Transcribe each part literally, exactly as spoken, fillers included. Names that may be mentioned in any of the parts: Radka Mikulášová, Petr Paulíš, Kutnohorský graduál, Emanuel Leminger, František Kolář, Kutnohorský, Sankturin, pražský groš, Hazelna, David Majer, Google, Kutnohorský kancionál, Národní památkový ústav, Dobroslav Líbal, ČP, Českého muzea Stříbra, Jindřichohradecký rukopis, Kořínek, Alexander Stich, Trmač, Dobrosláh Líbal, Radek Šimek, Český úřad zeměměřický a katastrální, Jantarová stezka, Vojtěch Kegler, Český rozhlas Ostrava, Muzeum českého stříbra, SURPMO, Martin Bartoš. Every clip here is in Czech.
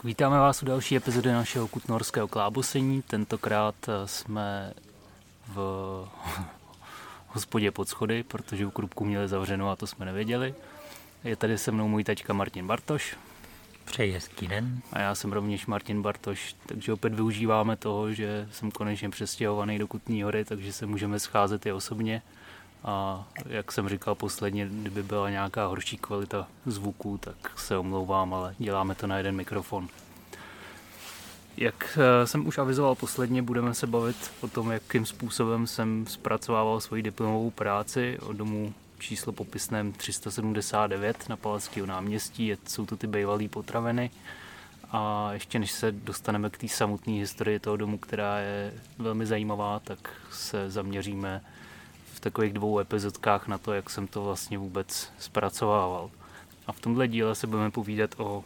Tak vítáme vás u další epizody našeho kutnohorského klábosení. Tentokrát jsme v hospodě pod schody, protože u Krupku měli zavřeno a to jsme nevěděli. Je tady se mnou můj taťka Martin Bartoš. Přeji hezký den. A já jsem rovněž Martin Bartoš, takže opět využíváme toho, že jsem konečně přestěhovaný do Kutní Hory, takže se můžeme scházet i osobně. A jak jsem říkal posledně, kdyby byla nějaká horší kvalita zvuku, tak se omlouvám, ale děláme to na jeden mikrofon. Jak jsem už avizoval posledně, budeme se bavit o tom, jakým způsobem jsem zpracovával svoji diplomovou práci o domu číslo popisném tři sta sedmdesát devět na Palackého náměstí. Jsou to ty bývalé potraviny. A ještě než se dostaneme k té samotné historii toho domu, která je velmi zajímavá, tak se zaměříme v takových dvou epizodkách na to, jak jsem to vlastně vůbec zpracovával. A v tomhle díle se budeme povídat o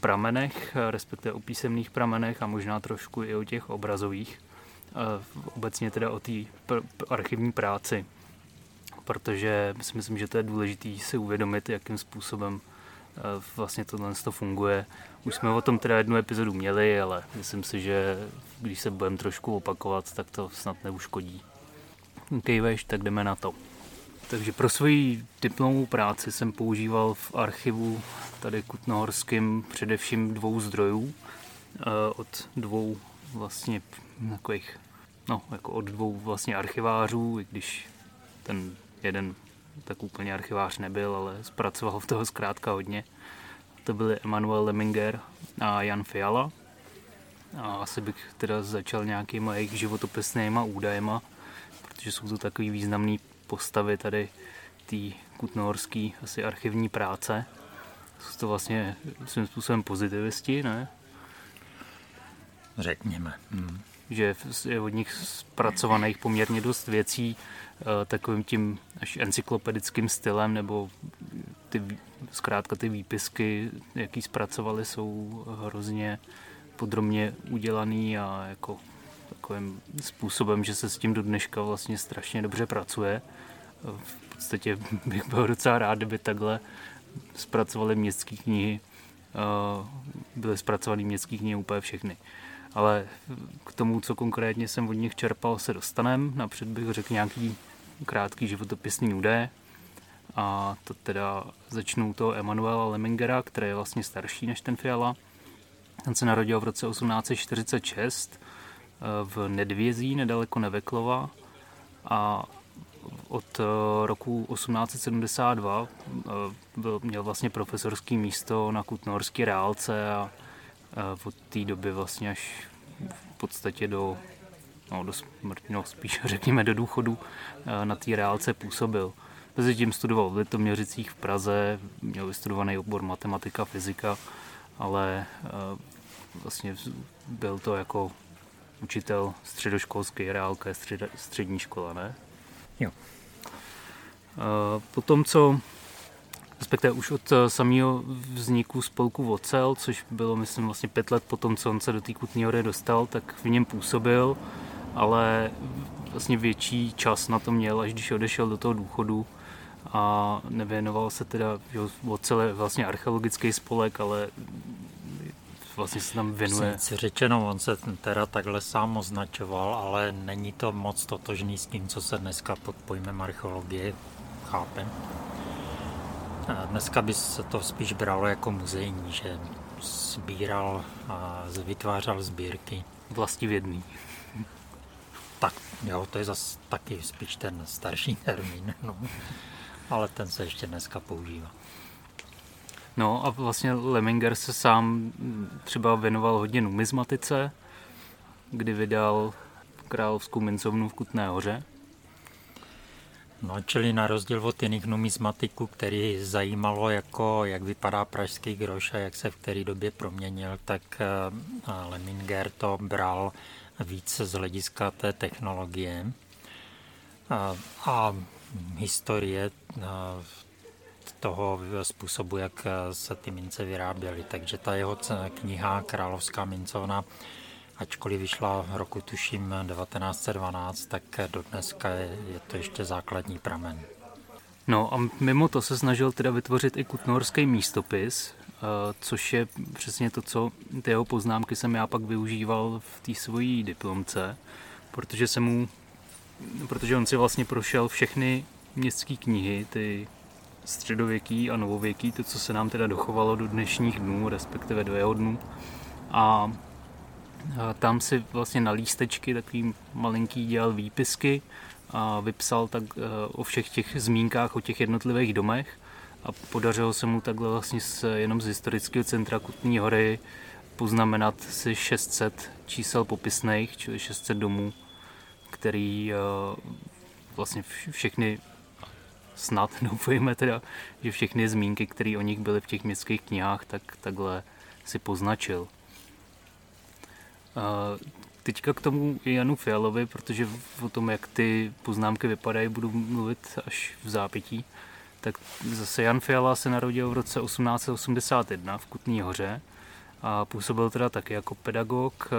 pramenech, respektive o písemných pramenech a možná trošku i o těch obrazových. Obecně teda o té archivní práci, protože si myslím, že to je důležité si uvědomit, jakým způsobem vlastně tohle funguje. Už jsme o tom teda jednu epizodu měli, ale myslím si, že když se budeme trošku opakovat, tak to snad neuškodí. Kejveš, tak jdeme na to. Takže pro svoji diplomovou práci jsem používal v archivu tady kutnohorským především dvou zdrojů. Od dvou vlastně takových, no jako od dvou vlastně archivářů, i když ten jeden tak úplně archivář nebyl, ale zpracoval v toho zkrátka hodně. To byli Emanuel Leminger a Jan Fiala. A asi bych teda začal nějakýma jejich životopisnýma údajema, že jsou to takový významný postavy tady té kutnohorské asi archivní práce. Jsou to vlastně svým způsobem pozitivisti, ne? Řekněme. Mm. Že je od nich zpracovaných poměrně dost věcí takovým tím až encyklopedickým stylem, nebo ty, zkrátka ty výpisky, jaký zpracovali, jsou hrozně podrobně udělaný a jako takovým způsobem, že se s tím do dneška vlastně strašně dobře pracuje. V podstatě bych byl docela rád, kdyby takhle zpracovaly městské knihy. Byly zpracovány městské knihy úplně všechny. Ale k tomu, co konkrétně jsem od nich čerpal, se dostanem. Napřed bych řekl nějaký krátký životopisný údaje. A to teda začnou toho Emanuela Lemingera, který je vlastně starší než ten Fiala. Ten se narodil v roce osmnáct set čtyřicet šest v Nedvězí, nedaleko Neveklova, a od roku osmnáct set sedmdesát dva byl, měl vlastně profesorský místo na kutnohorské reálce a od té doby vlastně až v podstatě do, no, do smrti, no spíš řekněme do důchodu na té reálce působil. Mezitím studoval v Litoměřicích v Praze, měl vystudovaný obor matematika, fyzika, ale vlastně byl to jako učitel středoškolský, reálka je střed, střední škola, ne? Jo. Potom, co, respektive už od samého vzniku spolku Vocel, což bylo, myslím, vlastně pět let potom, co on se do té Kutné Hory dostal, tak v něm působil, ale vlastně větší čas na to měl, až když odešel do toho důchodu a nevěnoval se teda, že Vocel je vlastně archeologický spolek, ale vlastně se tam věnuje. Si řečeno, on se teda takhle sám označoval, ale není to moc totožný s tím, co se dneska pod pojmem archeologie chápe. Dneska by se to spíš bralo jako muzejní, že sbíral a vytvářel sbírky. Vlastivědný. Tak jo, to je zase taky spíš ten starší termín, no. Ale ten se ještě dneska používá. No a vlastně Leminger se sám třeba věnoval hodně numizmatice, kdy vydal Královskou mincovnu v Kutné Hoře. No, čili na rozdíl od jiných numizmatiků, který zajímalo, jako, jak vypadá pražský groš a jak se v které době proměnil, tak Leminger to bral více z hlediska té technologie a, a historie a, toho způsobu, jak se ty mince vyráběly. Takže ta jeho kniha Královská mincovna, ačkoliv vyšla roku tuším devatenáct set dvanáct, tak dodneska je to ještě základní pramen. No a mimo to se snažil teda vytvořit i kutnohorský místopis, což je přesně to, co ty jeho poznámky jsem já pak využíval v té svojí diplomce, protože se mu, protože on si vlastně prošel všechny městské knihy, ty středověký a novověký, to, co se nám teda dochovalo do dnešních dnů, respektive do jeho dnů. A tam si vlastně na lístečky takový malinký dělal výpisky a vypsal tak o všech těch zmínkách o těch jednotlivých domech a podařilo se mu takhle vlastně jenom z historického centra Kutní Hory poznamenat si šest set čísel popisných, čili šest set domů, který vlastně všechny snad doufujeme teda, že všechny zmínky, které o nich byly v těch městských knihách, tak takhle si poznačil. Teďka k tomu Janu Fialovi, protože o tom, jak ty poznámky vypadají, budu mluvit až v zápětí. Tak zase Jan Fiala se narodil v roce osmnáct set osmdesát jedna v Kutní Hoře a působil teda taky jako pedagog,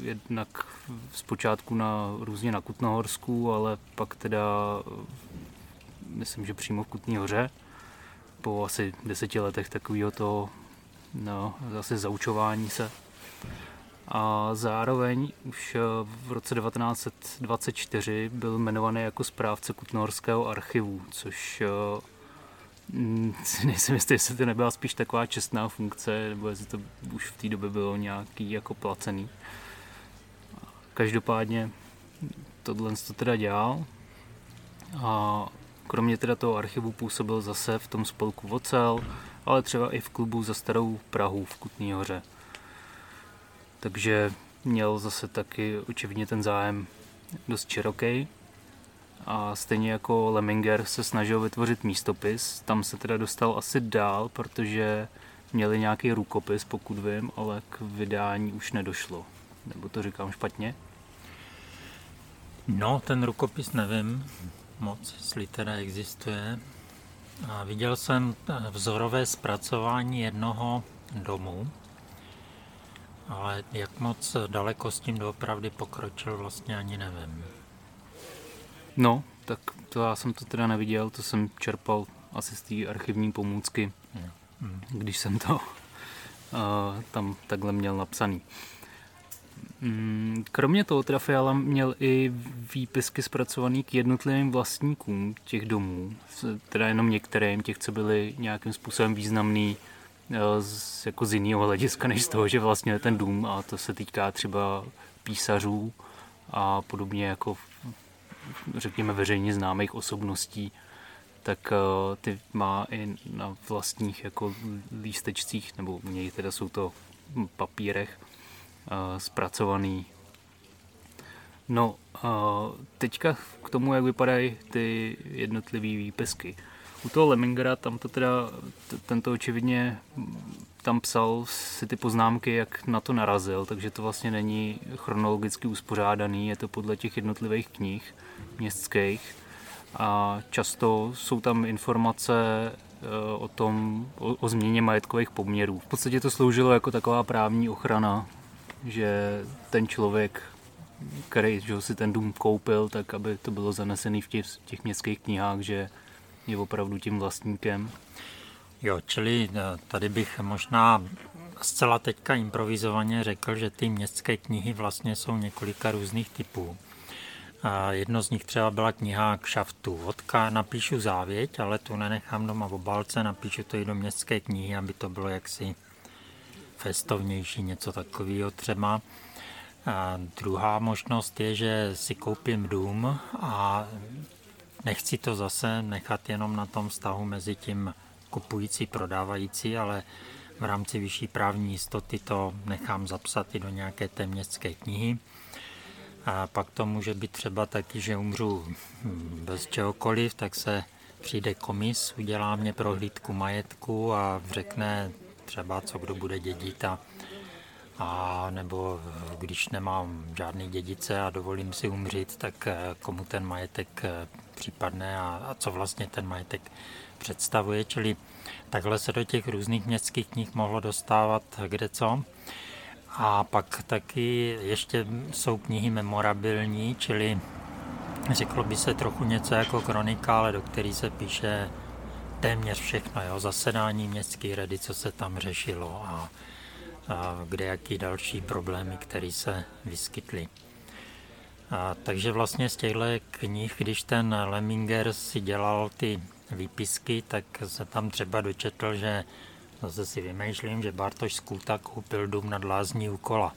jednak zpočátku na, různě na Kutnohorsku, ale pak teda myslím, že přímo v Kutní Hoře. Po asi deseti letech takového toho no, zase zaučování se. A zároveň už v roce devatenáct set dvacet čtyři byl jmenovaný jako správce Kutnohorského archivu, což nejsem jistý, jestli to nebyla spíš taková čestná funkce, nebo jestli to už v té době bylo nějaký jako placený. Každopádně tohle to teda dělal a kromě teda toho archivu působil zase v tom spolku Vocel, ale třeba i v klubu Za starou Prahu v Kutné Hoře. Takže měl zase taky očividně ten zájem dost široký. A stejně jako Leminger se snažil vytvořit místopis. Tam se teda dostal asi dál, protože měli nějaký rukopis, pokud vím, ale k vydání už nedošlo. Nebo to říkám špatně? No, ten rukopis nevím moc, jestli teda existuje. A viděl jsem vzorové zpracování jednoho domu. Ale jak moc daleko s tím doopravdy pokročil, vlastně ani nevím. No, tak to já jsem to teda neviděl, to jsem čerpal asi z té archivní pomůcky, hmm. když jsem to uh, tam takhle měl napsaný. Mm, kromě toho teda Fiala měl i výpisky zpracované k jednotlivým vlastníkům těch domů, teda jenom některým, těch, co byly nějakým způsobem významný, Z, jako z jiného hlediska, než z toho, že vlastně ten dům, a to se týká třeba písařů a podobně jako řekněme veřejně známých osobností, tak uh, ty má i na vlastních jako lístečcích, nebo u něj teda jsou to papírech uh, zpracovaný. No, uh, teďka k tomu, jak vypadají ty jednotlivý výpisky. U toho Lemingera tam to teda, tento očividně tam psal si ty poznámky, jak na to narazil, takže to vlastně není chronologicky uspořádaný, je to podle těch jednotlivých knih městských a často jsou tam informace o tom, o, o změně majetkových poměrů. V podstatě to sloužilo jako taková právní ochrana, že ten člověk, který že si ten dům koupil, tak aby to bylo zanesený v těch, těch městských knihách, že je opravdu tím vlastníkem. Jo, čili tady bych možná zcela teďka improvizovaně řekl, že ty městské knihy vlastně jsou několika různých typů. A jedno z nich třeba byla kniha K šaftu. Vodka, napíšu závěť, ale tu nenechám doma v obálce, napíšu to i do městské knihy, aby to bylo jaksi festovnější, něco takového třeba. A druhá možnost je, že si koupím dům a nechci to zase nechat jenom na tom vztahu mezi tím kupující, prodávající, ale v rámci vyšší právní jistoty to nechám zapsat i do nějaké té městské knihy. A pak to může být třeba taky, že umřu bez čehokoliv, tak se přijde komis, udělá mě prohlídku majetku a řekne třeba, co kdo bude dědit. A, a nebo když nemám žádný dědice a dovolím si umřít, tak komu ten majetek případné a, a co vlastně ten majetek představuje, čili takhle se do těch různých městských knih mohlo dostávat kde co. A pak taky ještě jsou knihy memorabilní, čili řeklo by se trochu něco jako kronika, ale do které se píše téměř všechno, jo, zasedání městské rady, co se tam řešilo a, a kdejaký další problémy, které se vyskytly. A takže vlastně z těchto knih, když ten Leminger si dělal ty výpisky, tak se tam třeba dočetl, že zase si vymýšlím, že Bartoš Skuta koupil dům nad Lázní u Kola.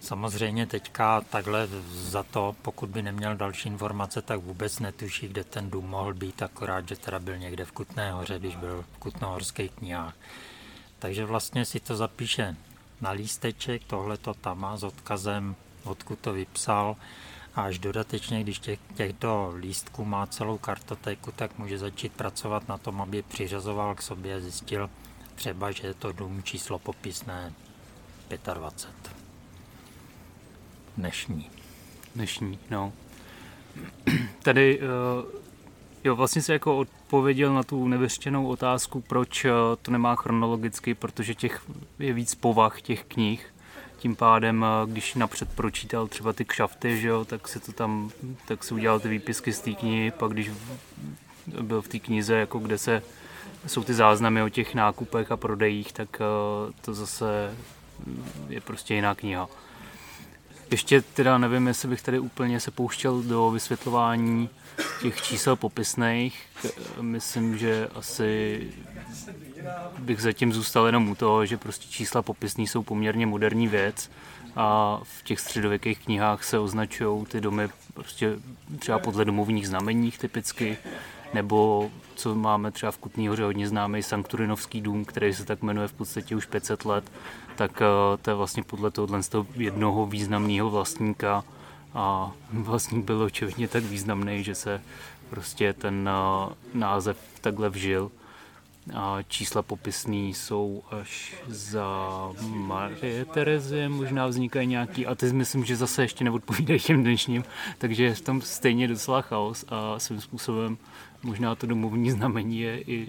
Samozřejmě teďka takhle za to, pokud by neměl další informace, tak vůbec netuší, kde ten dům mohl být, akorát, že teda byl někde v Kutné Hoře, když byl v Kutnohorských knihách. Takže vlastně si to zapíše na lísteček, tohle to tam má s odkazem, odkud to vypsal, a až dodatečně, když těch, těchto lístků má celou kartotéku, tak může začít pracovat na tom, aby přiřazoval k sobě a zjistil třeba, že je to dům číslo popisné dvacet pět. Dnešní. Dnešní, no. Tady jo, vlastně se jako odpověděl na tu nevyřčenou otázku, proč to nemá chronologicky, protože těch je víc povah těch knih. Tím pádem, když napřed pročítal třeba ty kšafty, že jo, tak se to tam, tak se udělal ty výpisky z té knihy, pak když byl v té knize, jako kde se, jsou ty záznamy o těch nákupech a prodejích, tak to zase je prostě jiná kniha. Ještě teda nevím, jestli bych tady úplně se pouštěl do vysvětlování těch čísel popisných. Myslím, že asi bych zatím zůstal jenom u toho, že prostě čísla popisný jsou poměrně moderní věc a v těch středověkých knihách se označují ty domy prostě třeba podle domovních znameních typicky, nebo co máme třeba v Kutné Hoře hodně známý Sankturinovský dům, který se tak jmenuje v podstatě už pět set let, tak to je vlastně podle tohohle z toho jednoho významného vlastníka a vlastník byl očividně tak významný, že se prostě ten název takhle vžil. A čísla popisný jsou až za Marie Terezie, možná vznikají nějaký, a ty myslím, že zase ještě neodpovídají těm dnešním, takže je tam stejně docela chaos a svým způsobem možná to domovní znamení je i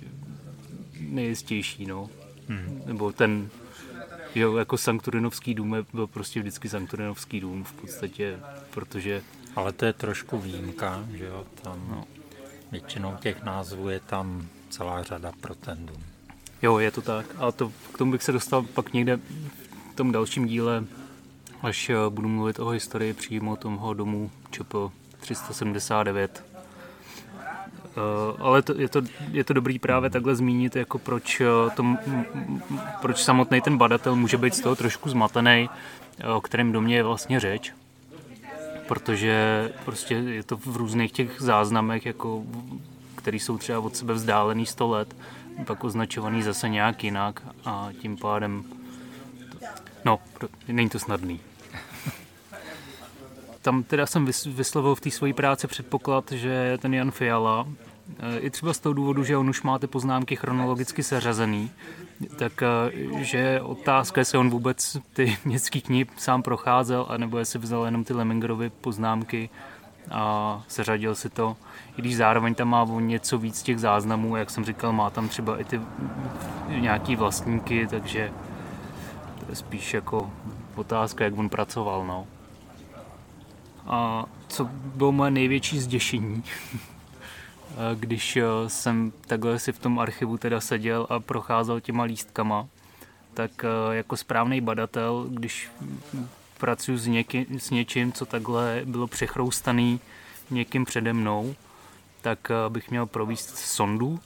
nejistější, no. Hmm. Nebo ten, jo, jako Sankturinovský dům byl prostě vždycky Sankturinovský dům v podstatě, protože... Ale to je trošku výjimka, že jo, tam no. Většinou těch názvů je tam celá řada pro ten dům. Jo, je to tak. A to, k tomu bych se dostal pak někde v tom dalším díle, až budu mluvit o historii přímo toho domu ČP tři sta sedmdesát devět. Uh, ale to, je, to, je to dobrý právě takhle zmínit, jako proč, to, proč samotný ten badatel může být z toho trošku zmatený, o kterém domě je vlastně řeč. Protože prostě je to v různých těch záznamech, jako které jsou třeba od sebe vzdálený sto let, pak označovaný zase nějak jinak a tím pádem... No, není to snadný. Tam teda jsem vyslovil v té své práci předpoklad, že ten Jan Fiala, i třeba z toho důvodu, že on už má ty poznámky chronologicky seřazený, takže otázka, jestli on vůbec ty městský knihy sám procházel, anebo jestli vzal jenom ty Lemingerovy poznámky a seřadil si to, i když zároveň tam má něco víc těch záznamů, jak jsem říkal, má tam třeba i ty nějaký vlastníky, takže to je spíš jako otázka, jak on pracoval, no. A co bylo moje největší zděšení, když jsem takhle si v tom archivu teda seděl a procházel těma lístkama, tak jako správný badatel, když pracuji s, někým, s něčím, co takhle bylo přechroustaný někým přede mnou, tak bych měl provést sondu,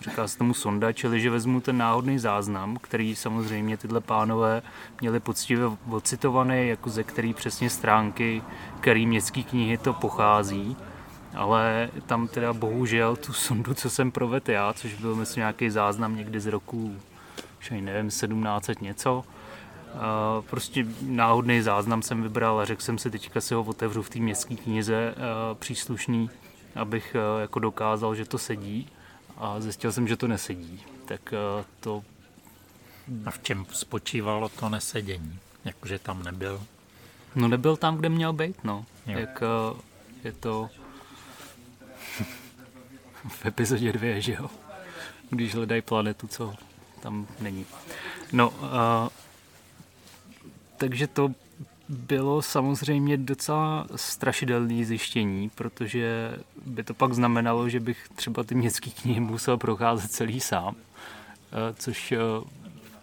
říká se tomu sonda, čili že vezmu ten náhodný záznam, který samozřejmě tyhle pánové měli poctivě ocitovaný, jako ze který přesně stránky, který městský knihy to pochází, ale tam teda bohužel tu sondu, co jsem provedl já, což byl myslím nějaký záznam někdy z roku, už nevím, sedmnáct set něco, Uh, prostě náhodný záznam jsem vybral a řekl jsem si, teďka si ho otevřu v té městské knize uh, příslušný, abych uh, jako dokázal, že to sedí, a zjistil jsem, že to nesedí. Tak uh, to... A v čem spočívalo to nesedění? Jakože tam nebyl? No nebyl tam, kde měl být, no. Jo. Jak uh, je to v epizodě dvě, že jo? Když hledají planetu, co tam není. No... Uh... Takže to bylo samozřejmě docela strašidelné zjištění, protože by to pak znamenalo, že bych třeba ty městské knihy musel procházet celý sám, což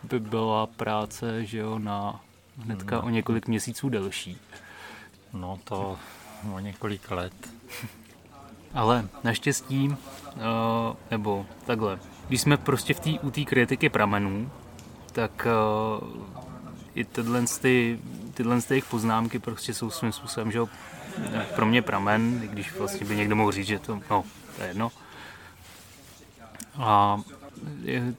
by byla práce, že jo, na hnedka o několik měsíců delší. No to o několik let. Ale naštěstí, nebo takhle, když jsme prostě v tý, u té kritiky pramenů, tak i tyhle, ty, tyhle jejich poznámky prostě jsou svým způsobem, že pro mě pramen, i když vlastně by někdo mohl říct, že to, no, to je jedno. A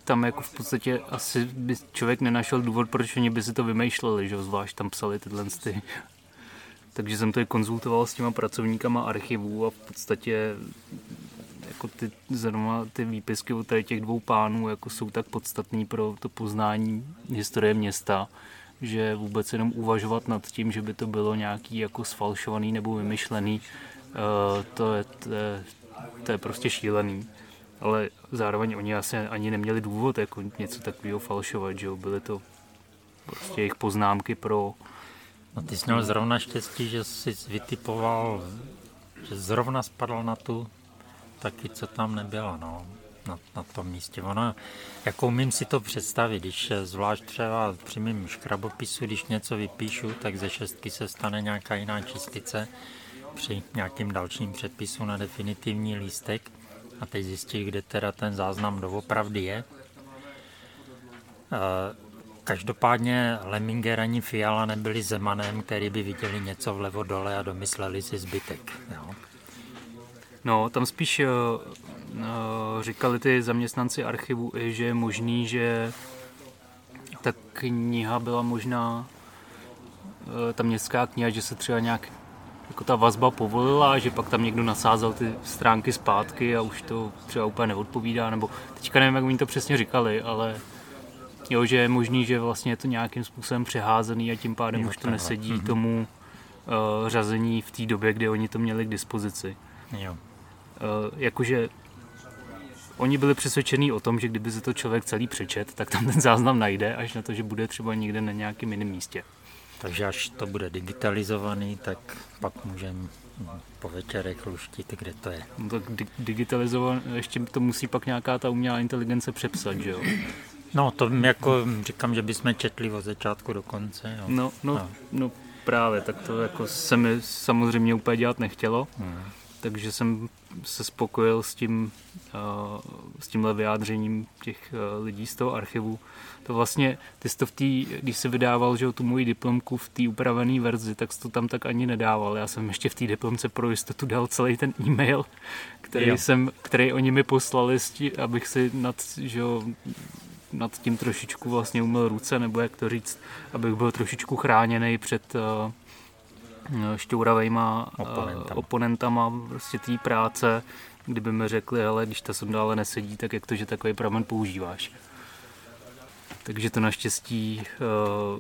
tam jako v podstatě asi by člověk nenašel důvod, proč oni by si to vymýšleli, že zvlášť tam psali tyhle ty. Takže jsem to i konzultoval s těma pracovníkama archivů a v podstatě jako ty, zrovna ty výpisky od těch dvou pánů jako jsou tak podstatný pro to poznání historie města, že vůbec jenom uvažovat nad tím, že by to bylo nějaký jako sfalšovaný nebo vymyšlený, to je, to je, to je prostě šílený. Ale zároveň oni asi ani neměli důvod jako něco takového falšovat, že jo? Byly to prostě jejich poznámky pro... No ty jsi měl zrovna štěstí, že jsi vytipoval, že zrovna spadl na tu taky, co tam nebyla, no, na, na tom místě. Ono, jako umím si to představit, když zvlášť třeba při mým škrabopisu, když něco vypíšu, tak ze šestky se stane nějaká jiná čistice při nějakým dalším předpisu na definitivní lístek a teď zjistí, kde teda ten záznam doopravdy je. E- Každopádně Leminger ani Fiala nebyli Zemanem, který by viděli něco vlevo dole a domysleli si zbytek. Jo. No, tam spíš uh, říkali ty zaměstnanci archivu, že je možný, že ta kniha byla možná, uh, ta městská kniha, že se třeba nějak jako ta vazba povolila, že pak tam někdo nasázal ty stránky zpátky a už to třeba úplně neodpovídá, nebo teďka nevím, jak oni to přesně říkali, ale... Jo, že je možný, že vlastně je to nějakým způsobem přeházený a tím pádem jo, už to nesedí mm-hmm. tomu uh, řazení v té době, kdy oni to měli k dispozici. Jo. Uh, jakože oni byli přesvědčení o tom, že kdyby se to člověk celý přečet, tak tam ten záznam najde, až na to, že bude třeba někde na nějakém jiném místě. Takže až to bude digitalizovaný, tak pak můžeme po večerech luštit, kde to je. No tak di- digitalizovaný, ještě to musí pak nějaká ta umělá inteligence přepsat, že jo? No, to jako říkám, že bychom četli od začátku do konce. Jo. No, no, no. no právě, tak to jako se mi samozřejmě úplně dělat nechtělo, hmm. takže jsem se spokojil s tím, uh, s tímhle vyjádřením těch uh, lidí z toho archivu. To vlastně, ty jsi to v té, když jsi vydával, že jo, tu moji diplomku v té upravené verzi, tak jsi to tam tak ani nedával. Já jsem ještě v té diplomce pro jistotu dal celý ten e-mail, který, yeah. jsem, který oni mi poslali, abych si nad, že jo, nad tím trošičku vlastně umyl ruce, nebo jak to říct, abych byl trošičku chráněný před uh, šťouravejma oponentama, uh, oponentama prostě té práce, kdyby mi řekli, hele, když ta sem dále nesedí, tak jak to, že takový pramen používáš. Takže to naštěstí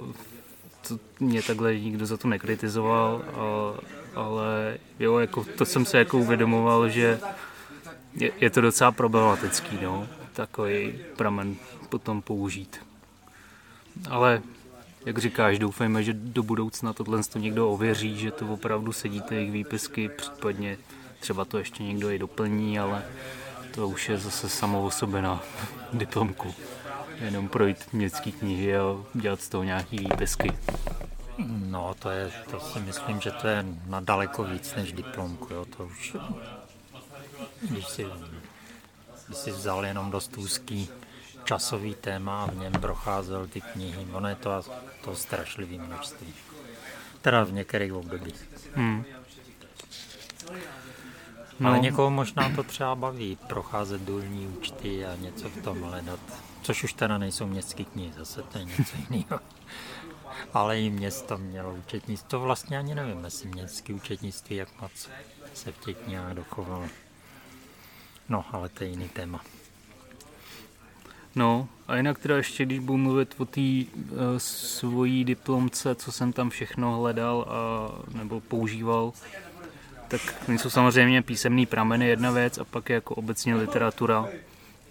uh, to mě takhle nikdo za to nekritizoval, uh, ale jo, jako to jsem se jako uvědomoval, že je, je to docela problematický, no. Takový pramen potom použít. Ale, jak říkáš, doufejme, že do budoucna tohle někdo ověří, že to opravdu sedí ty jejich výpisky, případně třeba to ještě někdo i doplní, ale to už je zase samo o sobě na diplomku. Jenom projít městské knihy a dělat z toho nějaký výpisky. No, to je, to si myslím, že to je na daleko víc než diplomku, jo, to už... Když si... by si vzal jenom dost úzký časový téma a v něm procházel ty knihy. Ono je to, to strašlivý množství. Teda v některých obdobích. Hmm. No. Ale někoho možná to třeba baví, procházet důlní účty a něco v tom hledat. Což už teda nejsou městské knihy, zase to je něco jiného. Ale i město mělo účetnictví. To vlastně ani nevím, jestli městské účetnictví, jak moc se v těch knihách dochovalo. No, ale to je jiný téma. No, a jinak teda ještě, když budu mluvit o té e, svojí diplomce, co jsem tam všechno hledal a, nebo používal, tak jsou samozřejmě písemný prameny jedna věc a pak je jako obecně literatura,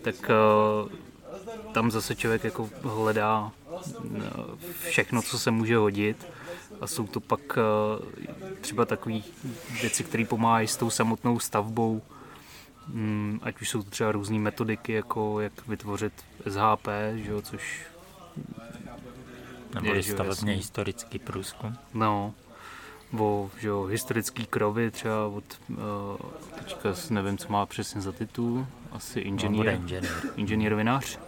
tak e, tam zase člověk jako hledá e, všechno, co se může hodit. a jsou to pak třeba takové věci, které pomáhají s tou samotnou stavbou, ať už jsou to třeba různé metodiky, jako jak vytvořit S H P, že jo, což nebo stavebně historický průzkum. No, o že jo, historický krovy třeba od, teďka nevím, co má přesně za titul, asi inženýr, inženýr vinař.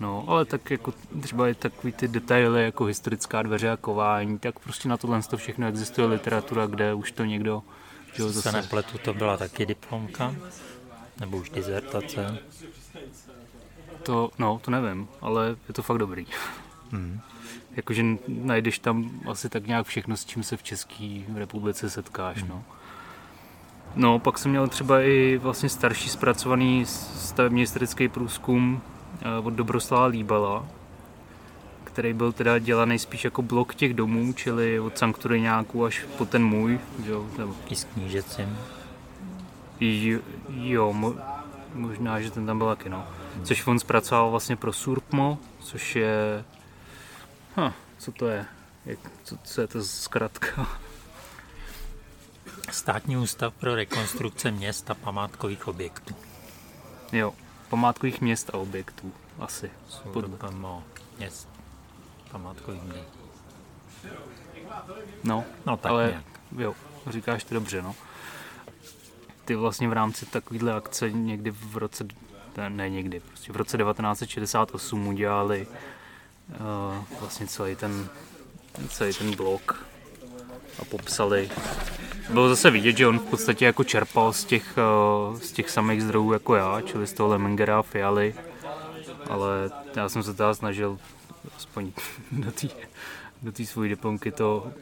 No, ale tak jako třeba i takový ty detaily jako historická dveře a kování, tak prostě na tohle to všechno existuje literatura, kde už to někdo... Že ho zase... Se nepletu, to byla taky diplomka? Nebo už dizertace? To, no, to nevím, ale je to fakt dobrý. Hmm. Jakože najdeš tam asi tak nějak všechno, s čím se v České republice setkáš, hmm. no. No, pak jsem měl třeba i vlastně starší zpracovaný stavební historický průzkum od Dobrosláha Líbala, který byl teda dělaný spíš jako blok těch domů, čili od Sankturiňáků až po ten můj. Jo, nebo... I s knížecem. Jo, jo mo, možná, že ten tam byl taky, no. Hmm. Což on zpracoval vlastně pro SURPMO, což je... Huh, co to je? Jak, co, co je to zkratka? Státní ústav pro rekonstrukce měst a památkových objektů. Jo. Památkových měst a objektů, asi. SURPMO, měst, památkových měst. No, no tak ale nějak. Jo, říkáš to dobře, no. Ty vlastně v rámci takovýhle akce někdy v roce, ne někdy, prostě v roce devatenáct set šedesát osm udělali uh, vlastně celý ten, celý ten blok a popsali. Bylo zase vidět, že on v podstatě jako čerpal z těch, z těch samých zdrojů jako já, čili z toho Lemingera a Fialy, ale já jsem se teda snažil aspoň do té svojí diplomky to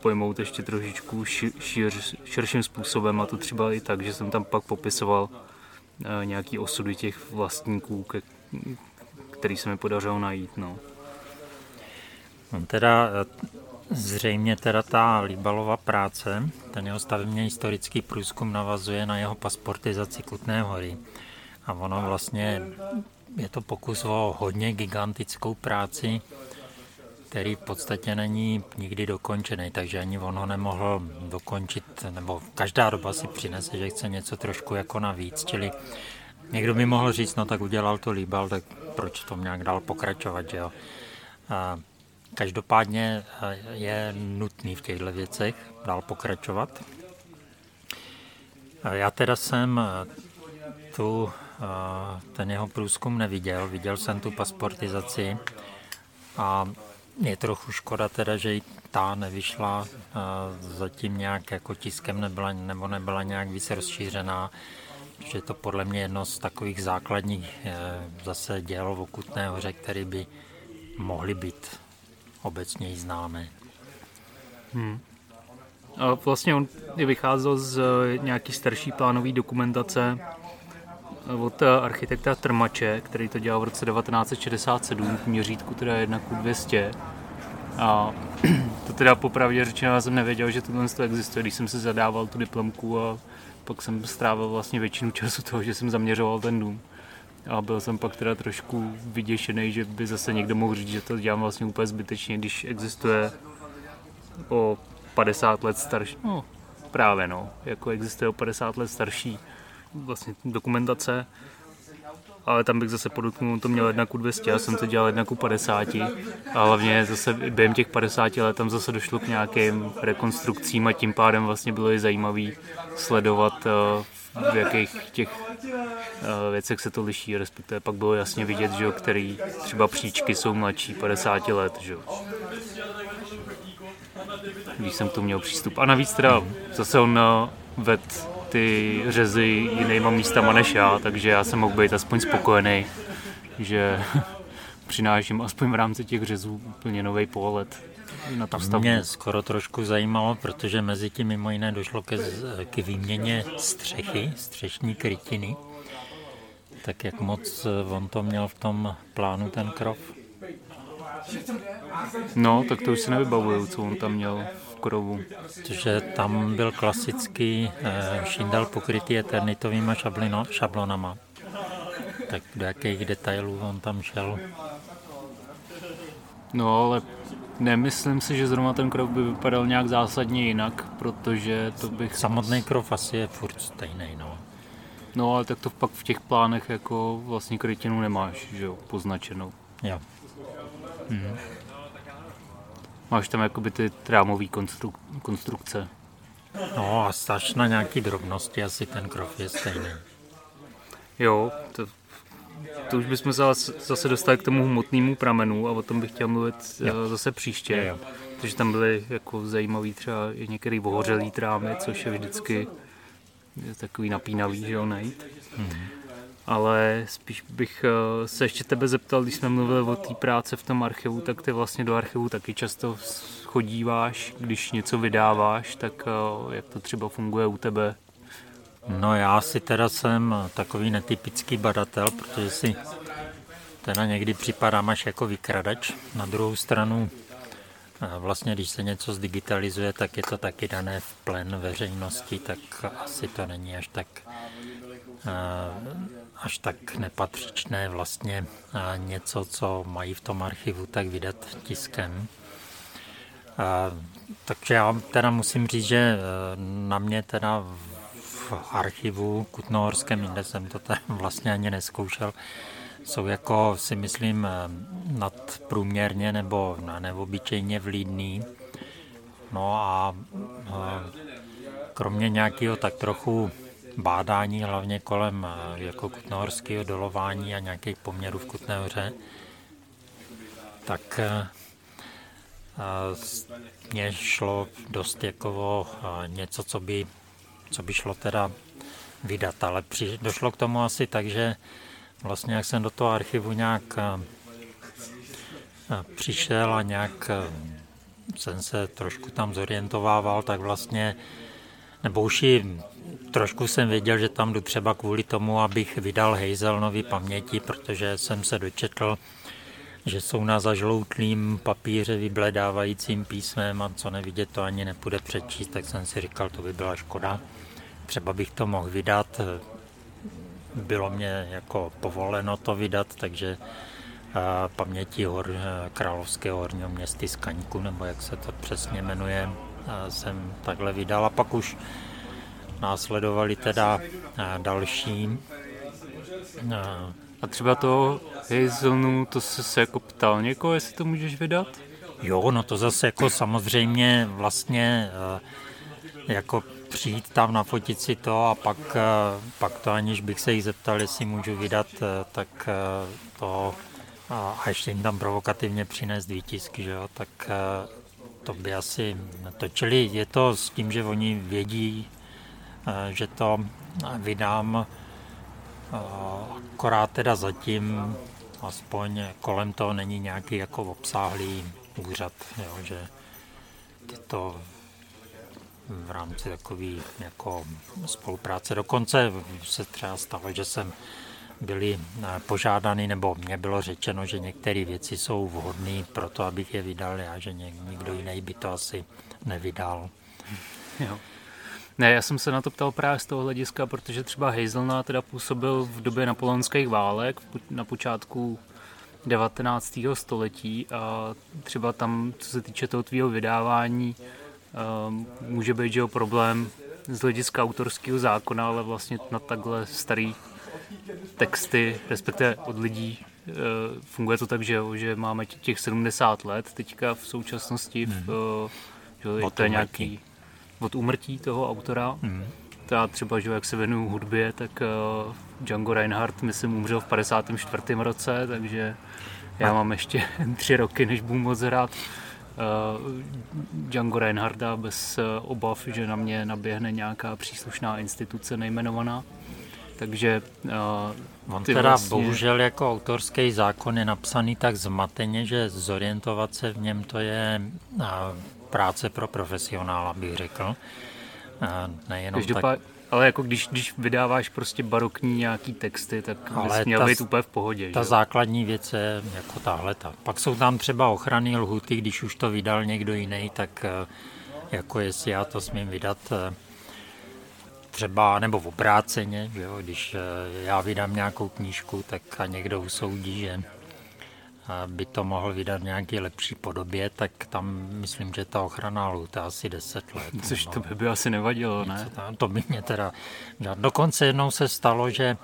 pojmout ještě trošičku šir, šir, širším způsobem, a to třeba i tak, že jsem tam pak popisoval nějaký osudy těch vlastníků, ke, který se mi podařilo najít. No. On teda... Zřejmě teda ta Líbalova práce, ten jeho stavebně historický průzkum navazuje na jeho pasportizaci Kutné Hory. A ono vlastně je to pokus o hodně gigantickou práci, který v podstatě není nikdy dokončený, takže ani on ho nemohl dokončit, nebo každá doba si přinese, že chce něco trošku jako navíc. Čili někdo by mohl říct, no tak udělal to Líbal, tak proč v tom nějak dál pokračovat, že jo. A každopádně je nutný v těchto věcech dál pokračovat. Já teda jsem tu, ten jeho průzkum neviděl, viděl jsem tu pasportizaci a je trochu škoda teda, že i ta nevyšla, zatím nějak jako tiskem nebyla, nebo nebyla nějak víc rozšířená, že to podle mě jedno z takových základních zase děl o Kutné Hoře, který by mohly být obecně známé. Hmm. A vlastně on vycházel z nějaký starší plánové dokumentace od architekta Trmače, který to dělal v roce devatenáct set šedesát sedm v měřítku teda jedna ku dvěma stům. A to teda popravdě řečeno, já jsem nevěděl, že tohle existuje, když jsem si zadával tu diplomku, a pak jsem strávil vlastně většinu času toho, že jsem zaměřoval ten dům. A byl jsem pak teda trošku vyděšený, že by zase někdo mohl říct, že to dělám vlastně úplně zbytečně, když existuje o padesát let starší, no právě no, jako existuje o padesát let starší vlastně dokumentace, ale tam bych zase podotknul, to měl jedna ku dvěma stům, já jsem to dělal jedna ku padesáti, a hlavně zase během těch padesáti let tam zase došlo k nějakým rekonstrukcím, a tím pádem vlastně bylo i zajímavý sledovat, v jakých těch věcech se to liší, respektive pak bylo jasně vidět, že jo, který třeba příčky jsou mladší padesáti let, že jo. Když jsem k tomu měl přístup. A navíc teda zase on ved ty řezy jinýma místama než já, takže já jsem mohl být aspoň spokojený, že přináším aspoň v rámci těch řezů úplně nový pohled na tu stavbu. Mě skoro trošku zajímalo, protože mezi tím mimo jiné došlo ke, k výměně střechy, střešní krytiny. Tak jak moc on to měl v tom plánu, ten krov? No, tak to už si nevybavuju, co on tam měl v krovu. Protože tam byl klasický eh, šindel pokrytý eternitovými šablino, šablonama. Tak do jakých detailů on tam šel? No, ale Nemyslím si, že zrovna ten krov by vypadal nějak zásadně jinak, protože to bych... Samotný krov asi je furt stejný, no. No, ale tak to pak v těch plánech jako vlastně krytinu nemáš, že jo, poznačenou. Jo. Mhm. Máš tam jakoby ty trámové konstruk- konstrukce. No a stačí na nějaký drobnosti, asi ten krov je stejný. Jo, to, to už bychom zase, zase dostali k tomu hmotnému pramenu a o tom bych chtěl mluvit jo. zase příště. Jo, jo. Takže tam byly jako zajímavý třeba některé ohořelý trámy, což je vždycky takový napínavý, že jo, najít. Mhm. Ale spíš bych se ještě tebe zeptal, když jsme mluvili o té práce v tom archivu, tak ty vlastně do archivu taky často chodíváš, když něco vydáváš, tak jak to třeba funguje u tebe? No já si teda jsem takový netypický badatel, protože si teda někdy připadám až jako vykradač. Na druhou stranu vlastně, když se něco zdigitalizuje, tak je to taky dané v plen veřejnosti, tak asi to není až tak... až tak nepatřičné vlastně něco, co mají v tom archivu, tak vydat tiskem. A, takže já teda musím říct, že na mě teda v archivu kutnohorském, jinde jsem to teda vlastně ani neskoušel, jsou jako si myslím nadprůměrně nebo neobyčejně vlídný. No a, a kromě nějakého tak trochu bádání, hlavně kolem jako kutnohorského dolování a nějakých poměrů v Kutnohoře, tak mě šlo dost jako o něco, co by, co by šlo teda vydat, ale při, došlo k tomu asi tak, že vlastně jak jsem do toho archivu nějak přišel a nějak jsem se trošku tam zorientovával, tak vlastně nebo už i trošku jsem věděl, že tam jdu třeba kvůli tomu, abych vydal Hazelnovy paměti, protože jsem se dočetl, že jsou na zažloutlým papíře vybledávajícím písmem a co nevidět, to ani nepůjde přečíst, tak jsem si říkal, to by byla škoda. Třeba bych to mohl vydat, bylo mě jako povoleno to vydat, takže paměti hor, Královského horního městí z Kaňku, nebo jak se to přesně jmenuje, jsem takhle vydal a pak už následovali teda další. A třeba to Hazelnu, to jsi se jako ptal někoho, jestli to můžeš vydat? Jo, no to zase jako samozřejmě vlastně jako přijít tam nafotit si to a pak, pak to aniž bych se jich zeptal, jestli můžu vydat, tak to a ještě jim tam provokativně přinést výtisky, že jo, tak to by asi točili. Je to s tím, že oni vědí, že to vydám, akorát teda zatím aspoň kolem toho není nějaký jako obsáhlý úřad, jo, že to v rámci takový jako spolupráce. Dokonce se třeba stalo, že jsem byli požádány, nebo mně bylo řečeno, že některé věci jsou vhodné pro to, abych je vydal já, že nikdo jiný by to asi nevydal. Jo. Ne, já jsem se na to ptal právě z toho hlediska, protože třeba Hazelna teda působil v době napoleonských válek na počátku devatenáctého století a třeba tam, co se týče toho tvýho vydávání, může být, že problém z hlediska autorského zákona, ale vlastně na takhle starý texty, respektive od lidí, funguje to tak, že, že máme těch sedmdesát let teďka v současnosti, v, že to je nějaký... od úmrtí toho autora. Mm. Já třeba, že jak se věnuju hudbě, tak uh, Django Reinhardt, myslím, umřel v padesátém čtvrtém roce, takže já a... mám ještě tři roky, než budu moc hrát uh, Django Reinhardta bez uh, obav, že na mě naběhne nějaká příslušná instituce nejmenovaná. Takže... Uh, on teda vlastně... bohužel jako autorský zákon je napsaný tak zmateně, že zorientovat se v něm to je... Uh, práce pro profesionála, bych řekl. Nejenom tak... Ale jako když, když vydáváš prostě barokní nějaký texty, tak bys měl ta, být úplně v pohodě. Ta že? Základní věc je jako tahleta. Pak jsou tam třeba ochranné lhuty, když už to vydal někdo jiný, tak jako jestli já to smím vydat třeba, nebo v obráceně, že jo? Když já vydám nějakou knížku, tak a někdo usoudí, že by to mohl vydat v nějaké lepší podobě, tak tam myslím, že ta ochrana lhůta asi deset let. Což no, to by, by asi nevadilo, ne? Tam, to by mě teda... Dokonce jednou se stalo, že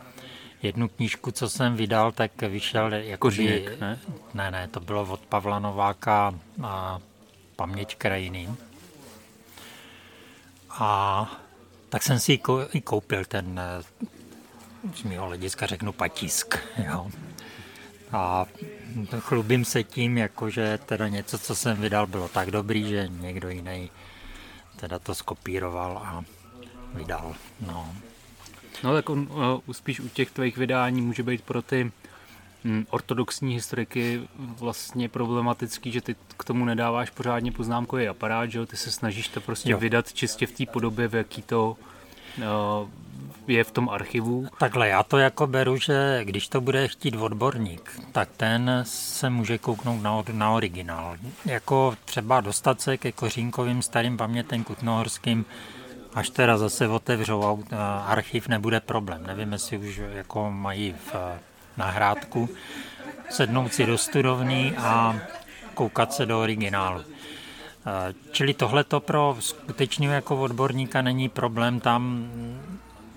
jednu knížku, co jsem vydal, tak vyšel... Jakoby, Kořínek, ne? Ne, ne, to bylo od Pavla Nováka a Paměť krajiny. A tak jsem si i koupil ten, z mýho hlediska řeknu, patisk. Jo. A chlubím se tím, jakože teda něco, co jsem vydal, bylo tak dobrý, že někdo jiný teda to skopíroval a vydal. No, no tak on spíš u těch tvých vydání může být pro ty ortodoxní historiky vlastně problematický, že ty k tomu nedáváš pořádně poznámkový aparát, že ty se snažíš to prostě jo. vydat čistě v té podobě, v jaký to je v tom archivu. Takhle, já to jako beru, že když to bude chtít odborník, tak ten se může kouknout na, na originál. Jako třeba dostat se ke Kořínkovým starým pamětem kutnohorským, až teda zase otevřou archiv, nebude problém. Nevím, jestli už jako mají v nahrádku, sednout si do studovny a koukat se do originálu. Čili tohleto pro skutečně jako odborníka není problém, tam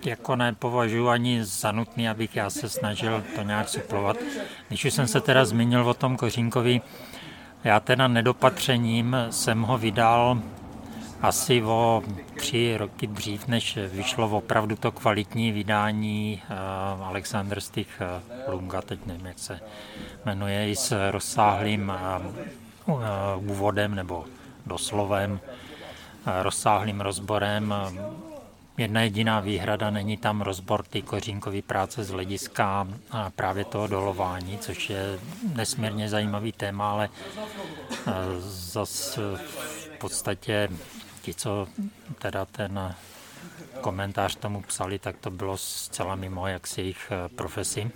jako nepovažuji ani za nutný, abych já se snažil to nějak suplovat. Když už jsem se teda zmínil o tom Kořínkovi, já teda nedopatřením jsem ho vydal asi o tři roky dřív, než vyšlo opravdu to kvalitní vydání uh, Alexander Stich uh, Lunga, teď nevím, jak se jmenuje, i s rozsáhlým uh, uh, úvodem nebo doslovem, uh, rozsáhlým rozborem. Jedna jediná výhrada, není tam rozbor ty Kořínkovy práce z hlediska uh, právě toho dolování, což je nesmírně zajímavý téma, ale uh, zas uh, v podstatě ti, co teda ten komentář tomu psali, tak to bylo zcela mimo jaksi jejich profesi.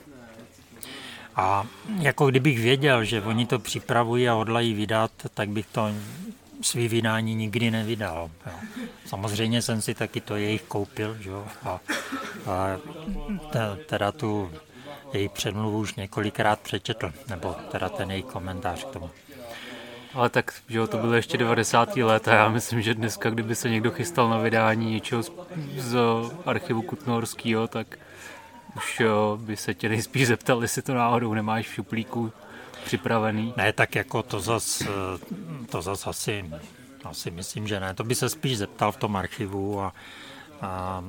A jako kdybych věděl, že oni to připravují a hodlají vydat, tak bych to svý vydání nikdy nevydal. Jo. Samozřejmě jsem si taky to jejich koupil, že jo? A, a teda tu jejich předmluvu už několikrát přečetl, nebo teda ten jejich komentář k tomu. Ale tak, že jo, to bylo ještě devadesátá léta. Já myslím, že dneska, kdyby se někdo chystal na vydání něčeho z, z archivu Kutnohorského, tak už jo, by se tě nejspíš zeptal, jestli to náhodou nemáš v šuplíku připravený. Ne, tak jako to zas, to zas asi, asi myslím, že ne. To by se spíš zeptal v tom archivu a, a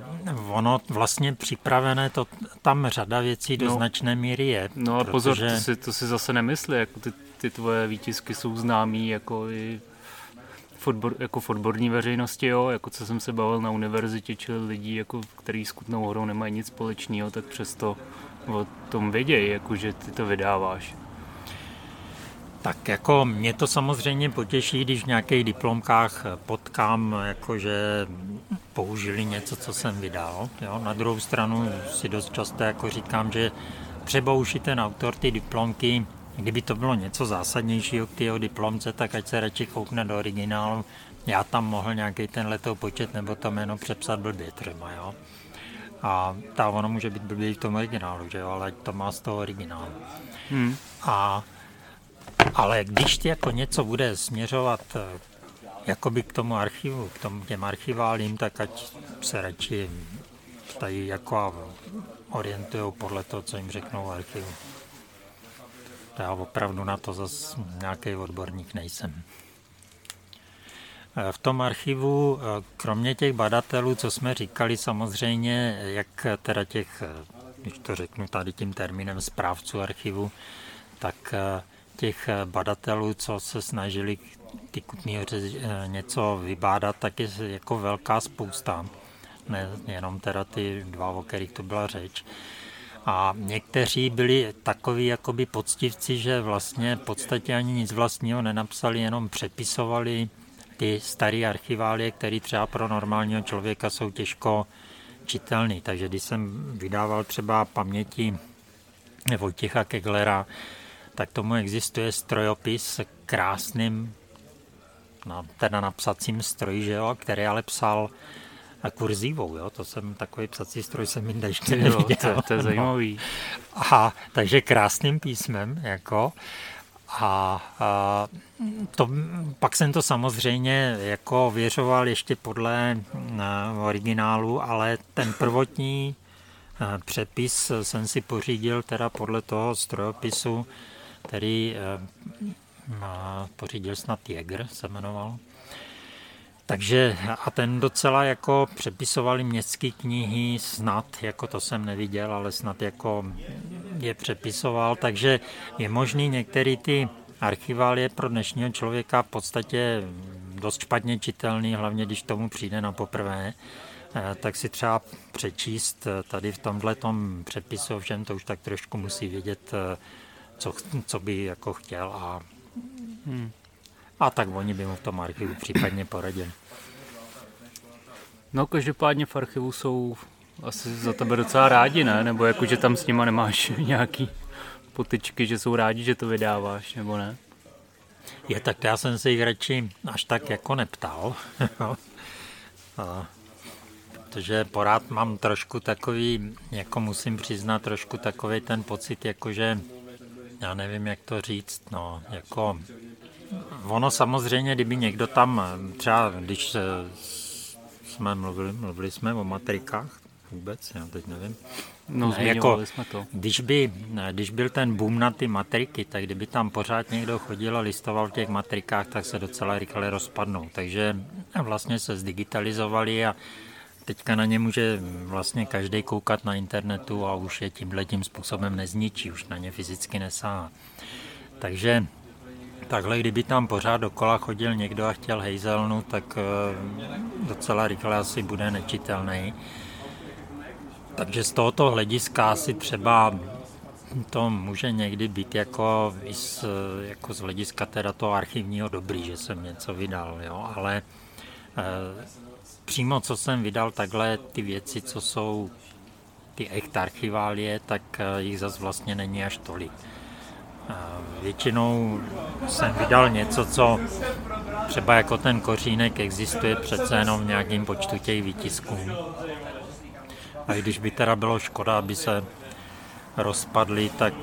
ono vlastně připravené, to tam řada věcí do no, značné míry je. No ale protože... pozor, to si, to si zase nemyslí, jako ty Ty tvoje výtisky jsou známý jako i v odbor, jako v odborní veřejnosti, jo? Jako co jsem se bavil na univerzitě, čili lidí, jako, který s Kutnou Horou nemají nic společného, tak přesto o tom vědějí, jako, že ty to vydáváš. Tak jako mě to samozřejmě potěší, když v nějakých diplomkách potkám, jako, že použili něco, co jsem vydal. Jo? Na druhou stranu si dost často jako říkám, že třeba už i ten autor ty diplomky, kdyby to bylo něco zásadnějšího k tého diplomce, tak ať se radši koukne do originálu. Já tam mohl nějaký ten letou počet nebo to jméno přepsat blbě třeba, jo. A ta ono může být blbě v tom originálu, že jo, ale ať to má z toho originálu. Hmm. A, ale když ti jako něco bude směřovat jakoby k tomu archivu, k tomu těm archiválím, tak ať se radši tady jako orientují podle toho, co jim řeknou v archivu. Já opravdu na to zase nějaký odborník nejsem. V tom archivu, kromě těch badatelů, co jsme říkali, samozřejmě, jak teda těch, když to řeknu tady tím termínem správců archivu, tak těch badatelů, co se snažili ty Kutnohoře něco vybádat, tak je jako velká spousta. Ne, jenom teda ty dva, o kterých to byla řeč. A někteří byli takoví jakoby poctivci, že vlastně v podstatě ani nic vlastního nenapsali, jenom přepisovali ty staré archiválie, které třeba pro normálního člověka jsou těžko čitelné. Takže když jsem vydával třeba paměti Vojtěcha Keglera, tak tomu existuje strojopis s krásným, no, teda na psacím stroji, že jo, který ale psal a kurzívou, jo, to jsem takový psací stroj, jsem jinde ještě neviděl. To, to je zajímavý. No. Aha, takže krásným písmem, jako, A, a to, pak jsem to samozřejmě jako ověřoval ještě podle a, originálu, ale ten prvotní a, přepis jsem si pořídil teda podle toho strojopisu, který a, a, pořídil snad Jäger se jmenoval. Takže a ten docela jako přepisovali městské knihy, snad, jako to jsem neviděl, ale snad jako je přepisoval, takže je možný některé ty archiválie pro dnešního člověka v podstatě dost špatně čitelný, hlavně když tomu přijde na poprvé, tak si třeba přečíst tady v tomhletom přepisu, všem to už tak trošku musí vědět, co, co by jako chtěl a... Hmm. A tak oni by mu v tom archivu případně poradili. No každopádně v archivu jsou asi za tebe docela rádi, ne? Nebo jako, že tam s nima nemáš nějaký potyčky, že jsou rádi, že to vydáváš, nebo ne? Je, tak já jsem se jich radši až tak jako neptal. A, protože porád mám trošku takový, jako musím přiznat, trošku takový ten pocit, jakože, já nevím, jak to říct, no, jako... Ono samozřejmě, kdyby někdo tam, třeba když jsme mluvili, mluvili jsme o matrikách, vůbec, já teď nevím. No, jako, jsme to. Když, by, když byl ten boom na ty matriky, tak kdyby tam pořád někdo chodil a listoval v těch matrikách, tak se docela rychle rozpadnou. Takže vlastně se zdigitalizovali a teďka na ně může vlastně každý koukat na internetu a už je tímhletím způsobem nezničí, už na ně fyzicky nesáhá. Takže... Takhle, kdyby tam pořád dokola chodil někdo a chtěl Hazelnu, tak docela rychle asi bude nečitelný. Takže z tohoto hlediska asi třeba to může někdy být jako, jako z hlediska teda toho archivního dobrý, že jsem něco vydal, jo? Ale přímo co jsem vydal takhle, ty věci, co jsou ty echt archiválie, tak jich zas vlastně není až tolik. Většinou jsem vydal něco, co třeba jako ten Kořínek existuje přece jenom v nějakém počtu těch výtisků. A když by teda bylo škoda, aby se rozpadly, tak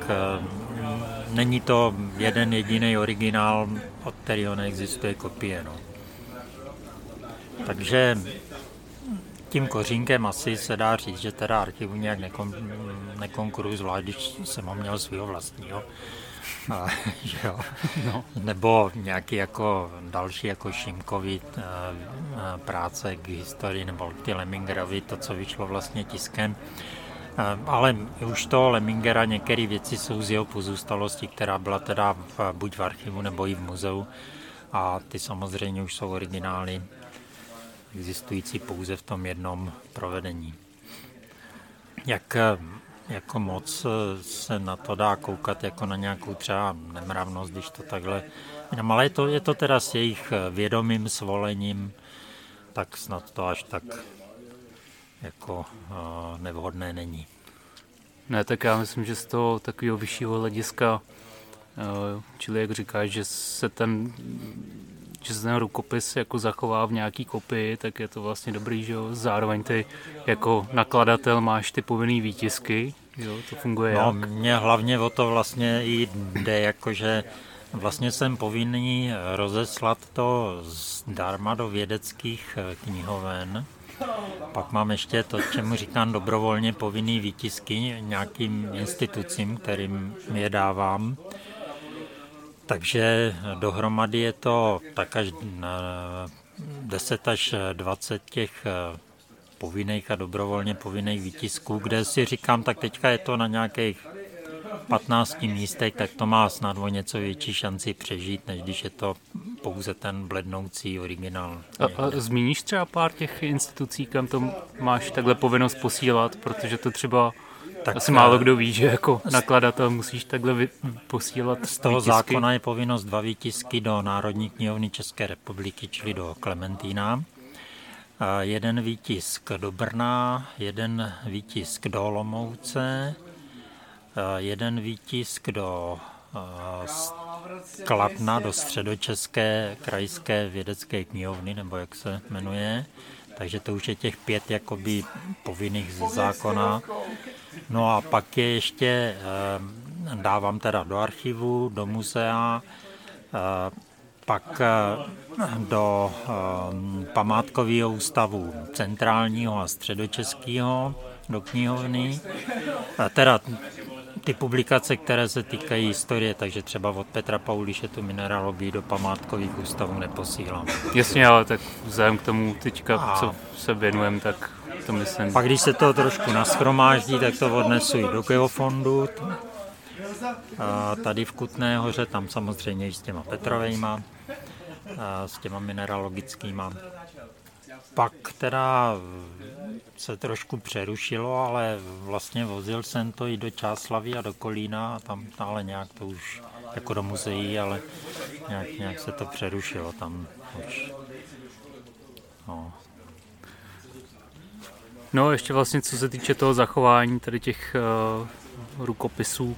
není to jeden jediný originál, od kterého neexistuje kopie. No. Takže tím Kořínkem asi se dá říct, že teda archivu nějak nekon, nekonkuruji, zvlášť když jsem ho měl svého vlastního. A, jo. No. Nebo nějaký jako další jako Šimkový práce k historii, nebo ty Lemingerovi, to, co vyšlo vlastně tiskem. A, ale už toho Lemingera některé věci jsou z jeho pozůstalosti, která byla teda v, buď v archivu, nebo i v muzeu. A ty samozřejmě už jsou originály, existující pouze v tom jednom provedení. Jak... Jako moc se na to dá koukat jako na nějakou třeba nemravnost, když to takhle... No, ale je to, je to teda s jejich vědomým svolením, tak snad to až tak jako nevhodné není. Ne, tak já myslím, že z toho takového vyššího hlediska, čili jak říkáš, že se ten, že se ten rukopis jako zachová v nějaký kopii, tak je to vlastně dobrý, že jo? Zároveň ty jako nakladatel máš ty povinný výtisky, jo? To funguje no, jak? Mně hlavně o to vlastně jde, jakože vlastně jsem povinný rozeslat to zdarma do vědeckých knihoven. Pak mám ještě to, čemu říkám dobrovolně povinný výtisky nějakým institucím, kterým je dávám. Takže dohromady je to tak až deset až dvacet těch povinných a dobrovolně povinných výtisků, kde si říkám, tak teďka je to na nějakých patnácti místech, tak to má snad o něco větší šanci přežít, než když je to pouze ten blednoucí originál. A, a zmíníš třeba pár těch institucí, kam to máš takhle povinnost posílat, protože to třeba... Tak asi málo kdo ví, že jako nakladatel musíš takhle vy, posílat z toho výtisky. Zákona je povinnost dva výtisky do Národní knihovny České republiky, čili do Klementína. A jeden výtisk do Brna, jeden výtisk do Olomouce, jeden výtisk do Kladna, do Středočeské krajské vědecké knihovny, nebo jak se jmenuje. Takže to už je těch pět jakoby povinných ze zákona. No a pak je ještě dávám teda do archivu, do muzea, pak do památkového ústavu centrálního a středočeského, do knihovny. Teda ty publikace, které se týkají historie, takže třeba od Petra Paulíše tu mineralobii do památkových ústavů neposílám. Jasně, ale tak vzhledem k tomu teďka, a... co se věnujeme, tak to myslím. Pak když se to trošku nashromáždí, tak to odnesu i do geofondu. A tady v Kutné Hoře, tam samozřejmě i s těma Petrovejma, s těma mineralogickýma. Pak teda se trošku přerušilo, ale vlastně vozil jsem to i do Čáslavy a do Kolína, a tam ale nějak to už jako do muzeí, ale nějak, nějak se to přerušilo tam už. No. no ještě vlastně co se týče toho zachování tady těch uh, rukopisů,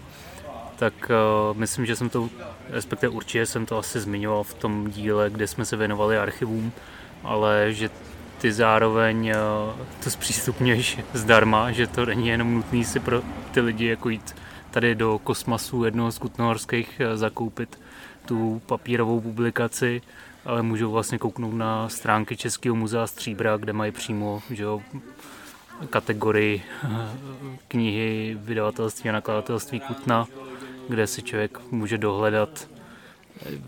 tak uh, myslím, že jsem to, respektive určitě jsem to asi zmiňoval v tom díle, kde jsme se věnovali archivům, ale že ty zároveň to zpřístupňuješ zdarma, že to není jenom nutný si pro ty lidi jako jít tady do Kosmasu jednoho z kutnohorských zakoupit tu papírovou publikaci, ale můžou vlastně kouknout na stránky Českého muzea Stříbra, kde mají přímo, že jo, kategorii knihy, vydavatelství a nakladatelství Kutna, kde si člověk může dohledat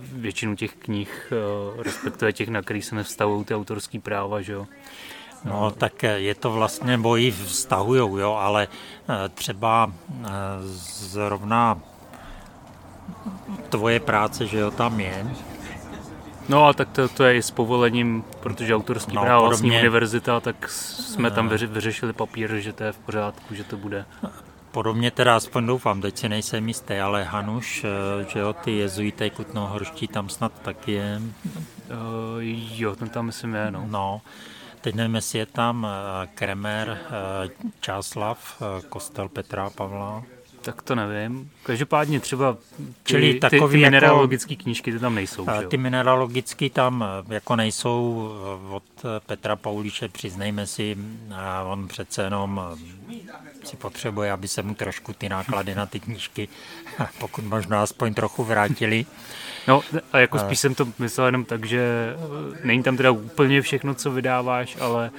většinu těch knih, respektive těch, na který se nevztahují ty autorský práva, že jo? No, no tak je to vlastně, boji vztahujou, jo, ale třeba zrovna tvoje práce, že jo, tam je. No a tak to, to je s povolením, protože autorský no, práva podobně, vlastně univerzita, tak jsme tam vyři, vyřešili papír, že to je v pořádku, že to bude. Podobně teda, aspoň doufám, teď si nejsem jistý, ale Hanuš, že jo, ty jezuité kutnohorští, tam snad taky je. Uh, jo, ten tam myslím je, no. No, teď nevím, jestli je tam Kremer, Čáslav, kostel Petra Pavla. Tak to nevím. Každopádně třeba ty, ty, ty, ty mineralogické jako, knížky ty tam nejsou, že jo? Ty mineralogické tam jako nejsou od Petra Paulíše, přiznejme si, on přece jenom si potřebuje, aby se mu trošku ty náklady na ty knížky, pokud možná aspoň trochu vrátili. No a jako spíš jsem to myslel jenom tak, že není tam teda úplně všechno, co vydáváš, ale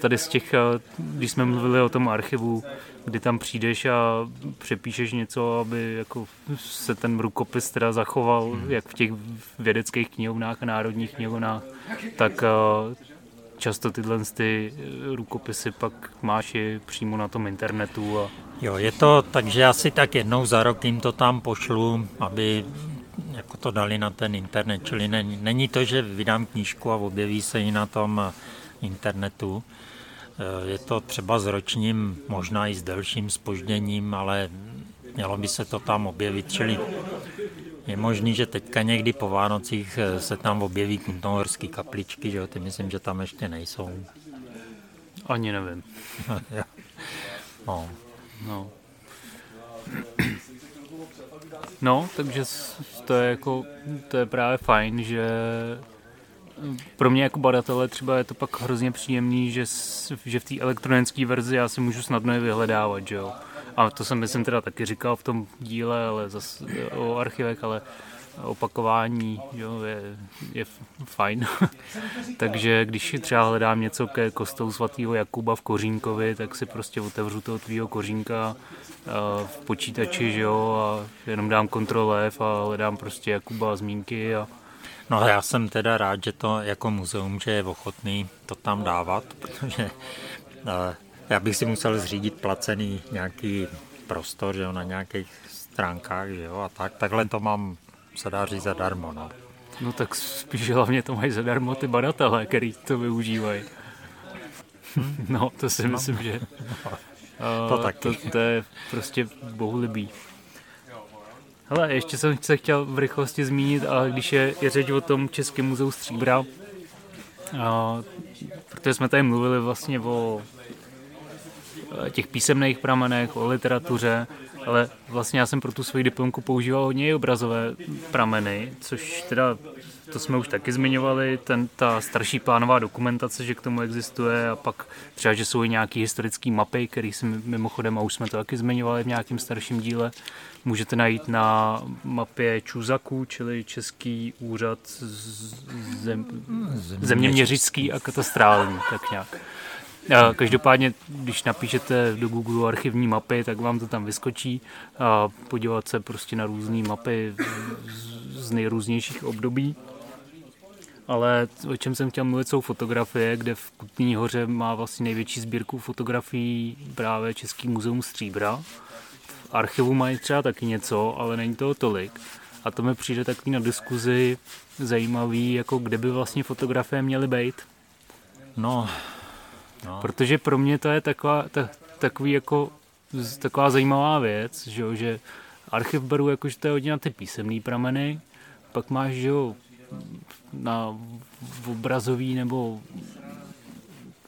tady z těch, když jsme mluvili o tom archivu, kdy tam přijdeš a přepíšeš něco, aby jako se ten rukopis teda zachoval, hmm. jak v těch vědeckých knihovnách a národních knihovnách, tak často tyhle ty rukopisy pak máš i přímo na tom internetu. A... Jo, je to, takže asi tak jednou za rok jim to tam pošlu, aby jako to dali na ten internet, čili není, není to, že vydám knížku a objeví se ji na tom internetu. Je to třeba s ročním, možná i s delším zpožděním, ale mělo by se to tam objevit. Čili je možný, že teďka někdy po Vánocích se tam objeví kutnohorské kapličky, že jo? Ty myslím, že tam ještě nejsou. Ani nevím. no. No. no, takže to je, jako, to je právě fajn, že... Pro mě jako badatele třeba je to pak hrozně příjemný, že, že v té elektronické verzi já si můžu snadno je vyhledávat, že jo. A to jsem myslím teda taky říkal v tom díle, ale zase o archivech, ale opakování, jo, je, je fajn. Takže když třeba hledám něco ke kostelu svatého Jakuba v Kořínkovi, tak si prostě otevřu toho tvýho Kořínka v počítači, že jo, a jenom dám kontrol ef a hledám prostě Jakuba zmínky a no já jsem teda rád, že to jako muzeum, že je ochotný to tam dávat, protože já bych si musel zřídit placený nějaký prostor, že jo, na nějakých stránkách, že jo, a tak, takhle to mám, se dá říct, zadarmo, no. No tak spíš hlavně to mají zadarmo ty badatelé, který to využívají. No to si myslím, no. že to, taky. To, to je prostě bohulibý. Hele, ještě jsem se chtěl v rychlosti zmínit, ale když je, je řeč o tom Českém muzeu Stříbra, a, protože jsme tady mluvili vlastně o, těch písemných pramenech, o literatuře, ale vlastně já jsem pro tu svoji diplomku používal hodně i obrazové prameny, což teda, to jsme už taky zmiňovali, ten, ta starší plánová dokumentace, že k tomu existuje, a pak třeba, že jsou i nějaké historické mapy, které si mimochodem, a už jsme to taky zmiňovali v nějakém starším díle, můžete najít na mapě Čuzaku, čili Český úřad zem, zeměměřický a katastrální, tak nějak. Každopádně, když napíšete do Google archivní mapy, tak vám to tam vyskočí, a podívat se prostě na různé mapy z nejrůznějších období. Ale o čem jsem chtěl mluvit, jsou fotografie, kde v Kutní hoře má vlastně největší sbírku fotografií právě Český muzeum Stříbra. V archivu mají třeba taky něco, ale není toho tolik. A to mi přijde takový na diskuzi zajímavý, jako kde by vlastně fotografie měly být. No... No. Protože pro mě to je taková, ta, takový jako, taková zajímavá věc, že, jo, že archiv beru jako, že to je hodně na ty písemné prameny, pak máš, že jo, na obrazový, nebo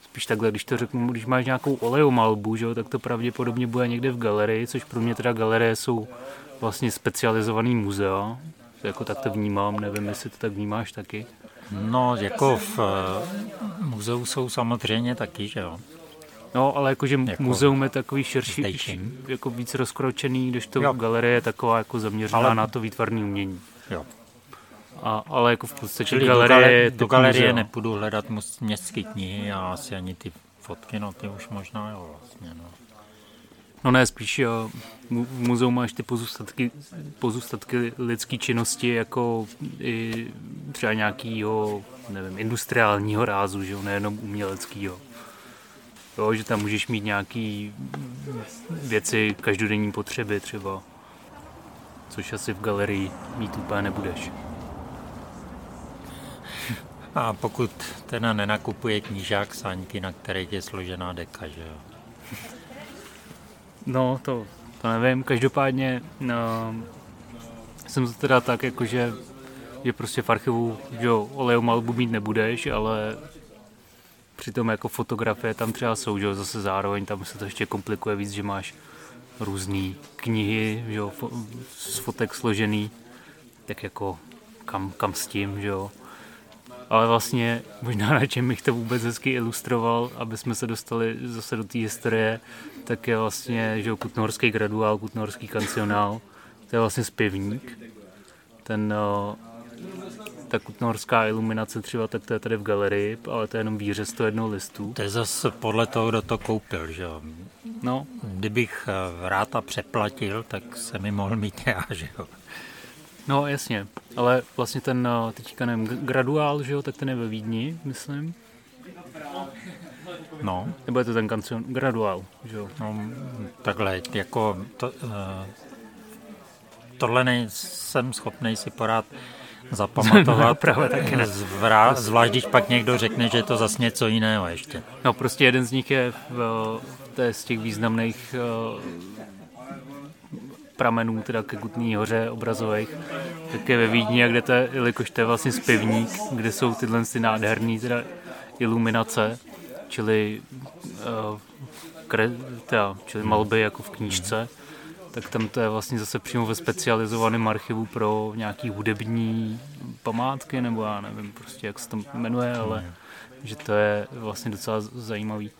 spíš takhle, když to řeknu, když máš nějakou olejomalbu, že jo, tak to pravděpodobně bude někde v galerii, což pro mě teda galerie jsou vlastně specializovaný muzea, jako tak to vnímám, nevím, jestli to tak vnímáš taky. No, jako v muzeu jsou samozřejmě taky, že jo. No, ale jakože jako muzeum je takový širší, jako víc rozkročený, když to jo. Galerie je taková jako zaměřená ale... na to výtvarné umění. Jo. A, ale jako v podstatě galerie... Do galerie muzeu. Nepůjdu hledat městské knihy a asi ani ty fotky, no ty už možná jo vlastně, no. No ne, spíš jo. V muzeu máš ty pozůstatky, pozůstatky lidské činnosti, jako i třeba nějakého, nevím, industriálního rázu, že jo, nejenom uměleckého. Jo, že tam můžeš mít nějaké věci každodenní potřeby třeba, což asi v galerii mít úplně nebudeš. A pokud teda nenakupuje knížák sáňky, na kterých je složená deka, že jo? No, to, to nevím. Každopádně no, jsem to teda tak, jakože že prostě v archivu že oleju malbu mít nebudeš, ale přitom jako fotografie tam třeba jsou, že zase zároveň tam se to ještě komplikuje víc, že máš různé knihy, že jo, z fotek složený, tak jako kam, kam s tím, že jo. Ale vlastně možná na čem bych to vůbec hezky ilustroval, aby jsme se dostali zase do té historie, tak je vlastně, že Kutnohorský graduál, Kutnohorský kancionál, to je vlastně zpěvník. Ten, ta kutnohorská iluminace třeba, tak to je tady v galerii, ale to je jenom výřez sto jednoho listu. To je zase podle toho, kdo to koupil, že jo. No. Kdybych vráta přeplatil, tak se mi mohl mít já, že jo. No jasně, ale vlastně ten teďka nevím, graduál, že jo, tak ten je ve Vídni, myslím. No. Nebo je to ten kancion, graduál, že jo? No, takhle, jako to, uh, tohle nejsem schopnej si porád zapamatovat, právě taky ne. Zvra, zvlášť, když pak někdo řekne, že je to zase něco jiného ještě. No prostě jeden z nich je, v, to je z těch významných... Uh, pramenů, teda ke Kutní hoře obrazových, tak je ve Vídni, a kde to je, jelikož to je vlastně zpěvník, kde jsou tyhle ty nádherný teda iluminace, čili, uh, kre, teda, čili malby jako v knížce, tak tam to je vlastně zase přímo ve specializovaném archivu pro nějaký hudební památky, nebo já nevím prostě, jak se to jmenuje, ale že to je vlastně docela zajímavý.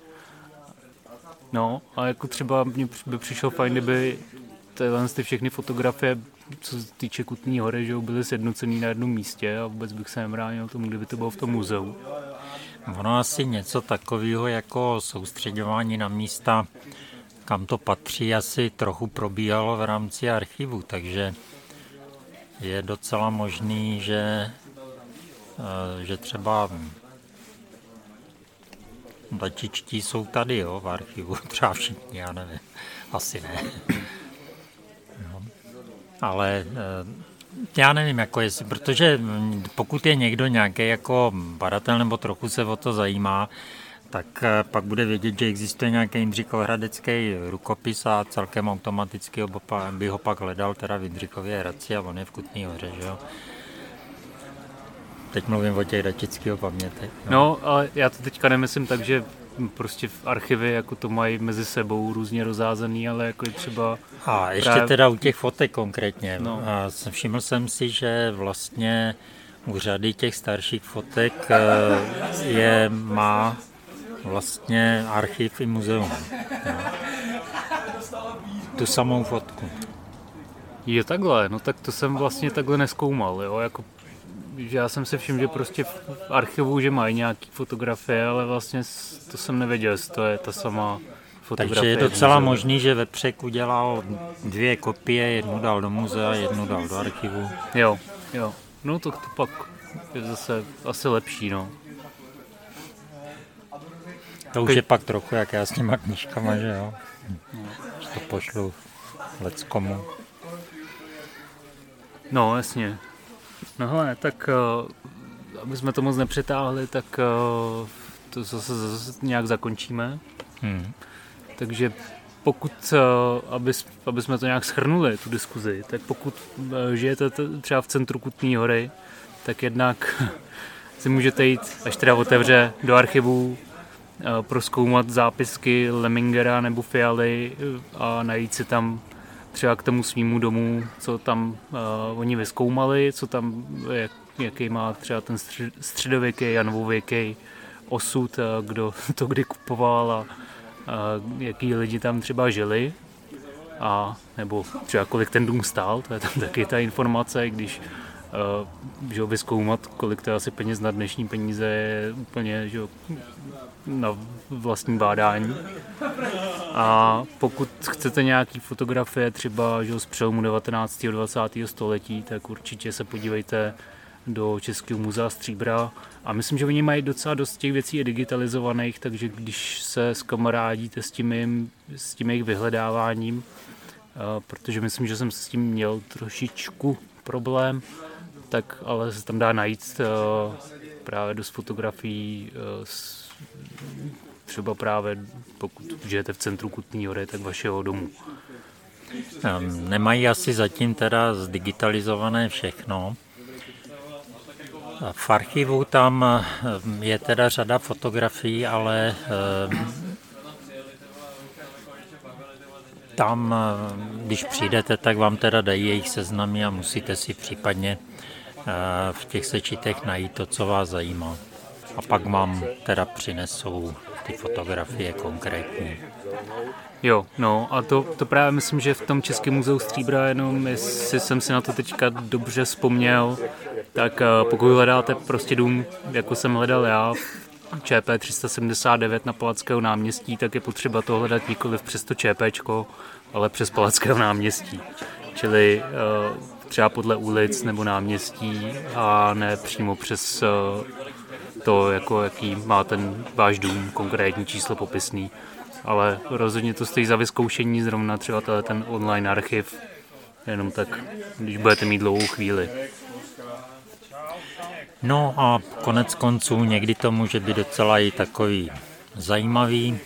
No, a jako třeba mně by přišlo fajn, kdyby tyhle ty všechny fotografie, co se týče Kutní hory, že byly sjednocený na jednom místě, a vůbec bych se nemránil tomu, kdyby to bylo v tom muzeu. Ono asi něco takového jako soustředování na místa, kam to patří, asi trochu probíhalo v rámci archivu, takže je docela možný, že, že třeba datičtí jsou tady jo, v archivu, třeba všichni, já nevím, asi ne. Ale já nevím, jako jestli, protože pokud je někdo nějaký jako badatel nebo trochu se o to zajímá, tak pak bude vědět, že existuje nějaký Jindřichohradecký rukopis, a celkem automaticky by ho pak hledal teda v Jindřichově Hradci, a on je v Kutní hoře, že jo. Teď mluvím o těch datických pamětech. No. no, ale já to teďka nemyslím tak, že prostě v archivy jako to mají mezi sebou různě rozázený, ale jako je třeba... A ještě právě... teda u těch fotek konkrétně. No. A všiml jsem si, že vlastně u řady těch starších fotek je má vlastně archiv i muzeum. No. Tu samou fotku. Je takhle, no tak to jsem vlastně takhle nezkoumal, jo, jako že já jsem si všiml, že prostě v archivu, že mají nějaké fotografie, ale vlastně to jsem nevěděl, to je ta sama fotografie. Takže je docela možný, že Vepřek udělal dvě kopie, jednu dal do muzea, jednu dal do archivu. Jo, jo, no to, to pak je zase asi lepší, no. To už je pak trochu, jak já s těma knížkama, že jo, že to pošlu leckomu. No, jasně. No hele, tak uh, aby jsme to moc nepřetáhli, tak uh, to zase, zase nějak zakončíme. Hmm. Takže pokud, uh, aby, aby jsme to nějak shrnuli, tu diskuzi, tak pokud uh, žijete t- třeba v centru Kutné Hory, tak jednak si můžete jít, až teda otevře, do archivů, uh, prozkoumat zápisky Lemingera nebo Fialy a najít si tam třeba k tomu svýmu domu, co tam uh, oni vyzkoumali, co tam, jak, jaký má třeba ten stři, středověký, janovověký osud, uh, kdo to kdy kupoval a uh, jaký lidi tam třeba žili, a nebo třeba kolik ten dům stál, to je tam taky ta informace, když uh, že vyzkoumat, kolik to je asi peněz na dnešní peníze, je úplně že, na vlastní bádání. A pokud chcete nějaký fotografie třeba že, z přelomu devatenáctého a dvacátého století, tak určitě se podívejte do Českého muzea Stříbra. A myslím, že oni mají docela dost těch věcí digitalizovaných, takže když se zkamarádíte s tím, jim, s tím jejich vyhledáváním, protože myslím, že jsem s tím měl trošičku problém, tak ale se tam dá najít právě dost fotografií s třeba právě, pokud žijete v centru Kutné Hory, tak vašeho domu. Nemají asi zatím teda zdigitalizované všechno. V archivu tam je teda řada fotografií, ale tam, když přijdete, tak vám teda dají jejich seznamy a musíte si případně v těch sečítech najít to, co vás zajímá. A pak vám teda přinesou ty fotografie konkrétní. Jo, no a to, to právě myslím, že v tom Českém muzeu Stříbra, jenom jestli jsem si na to teďka dobře vzpomněl, tak pokud hledáte prostě dům, jako jsem hledal já, Č P tři sedmdesát devět na Palackého náměstí, tak je potřeba to hledat nikoliv přes to Č Péčko, ale přes Palackého náměstí. Čili třeba podle ulic nebo náměstí a ne přímo přes... to, jako, jaký má ten váš dům, konkrétní číslo popisný, ale rozhodně to stojí za vyzkoušení, zrovna třeba ten online archiv, jenom tak, když budete mít dlouhou chvíli. No a konec konců někdy to může být docela i takový zajímavý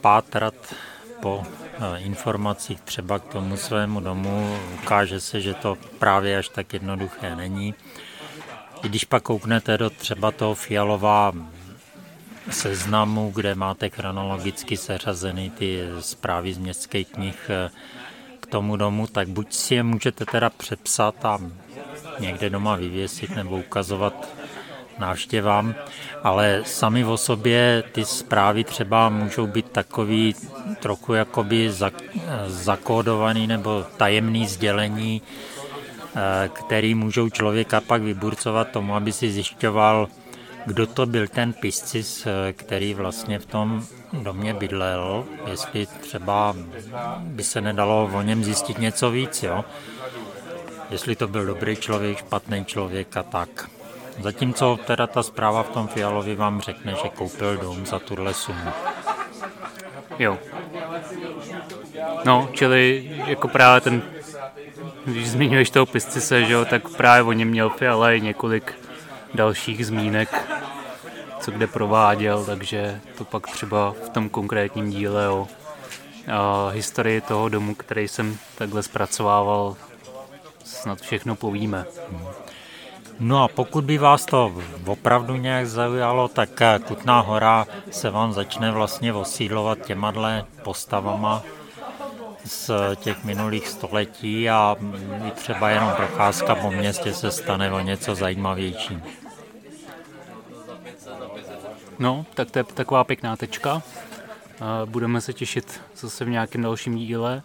pátrat po informacích třeba k tomu svému domu. Ukáže se, že to právě až tak jednoduché není. Když pak kouknete do třeba toho Fialova seznamu, kde máte chronologicky seřazeny ty zprávy z městských knih k tomu domu, tak buď si je můžete teda přepsat a někde doma vyvěsit nebo ukazovat návštěvám, ale sami o sobě ty zprávy třeba můžou být takový trochu jakoby zakódovaný nebo tajemný sdělení, který můžou člověka pak vyburcovat tomu, aby si zjišťoval, kdo to byl ten piscis, který vlastně v tom domě bydlel, jestli třeba by se nedalo o něm zjistit něco víc, jo? Jestli to byl dobrý člověk, špatný člověk a tak. Zatímco teda ta zpráva v tom Fialovi vám řekne, že koupil dům za tuhle sumu. Jo. No, čili jako právě ten, když zmiňuješ toho piscice, že jo, tak právě o něm měl Fiala i několik dalších zmínek, co kde prováděl, takže to pak třeba v tom konkrétním díle o a, historii toho domu, který jsem takhle zpracovával, snad všechno povíme. No a pokud by vás to opravdu nějak zaujalo, tak Kutná hora se vám začne vlastně osídlovat těmadle postavama z těch minulých století a třeba jenom procházka po městě se stane o něco zajímavější. No, tak to je taková pěkná tečka. Budeme se těšit zase v nějakém dalším díle,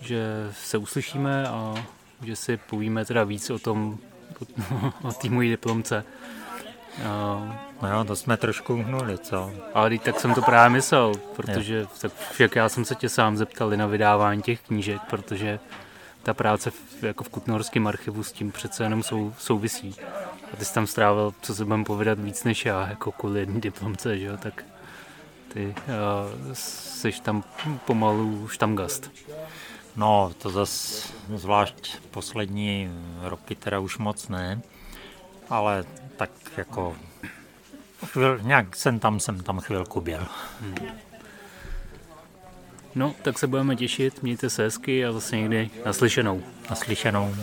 že se uslyšíme a že si povíme teda víc o tom, o té mojí diplomce. No jo, to jsme trošku uhnuli, co? Ale teď tak jsem to právě myslel, protože tak však já jsem se tě sám zeptal na vydávání těch knížek, protože ta práce v, jako v Kutnohorském archivu s tím přece jenom sou, souvisí. A ty jsi tam strávil, co se budem povědat, víc než já, jako kvůli jedné diplomce, že jo, tak ty uh, jsi tam pomalu štamgast. No, to zase zvlášť poslední roky teda už moc ne, ale tak jako chvil, nějak jsem tam, jsem tam chvilku byl. Hmm. No, tak se budeme těšit, mějte se hezky a zase někdy naslyšenou. Naslyšenou.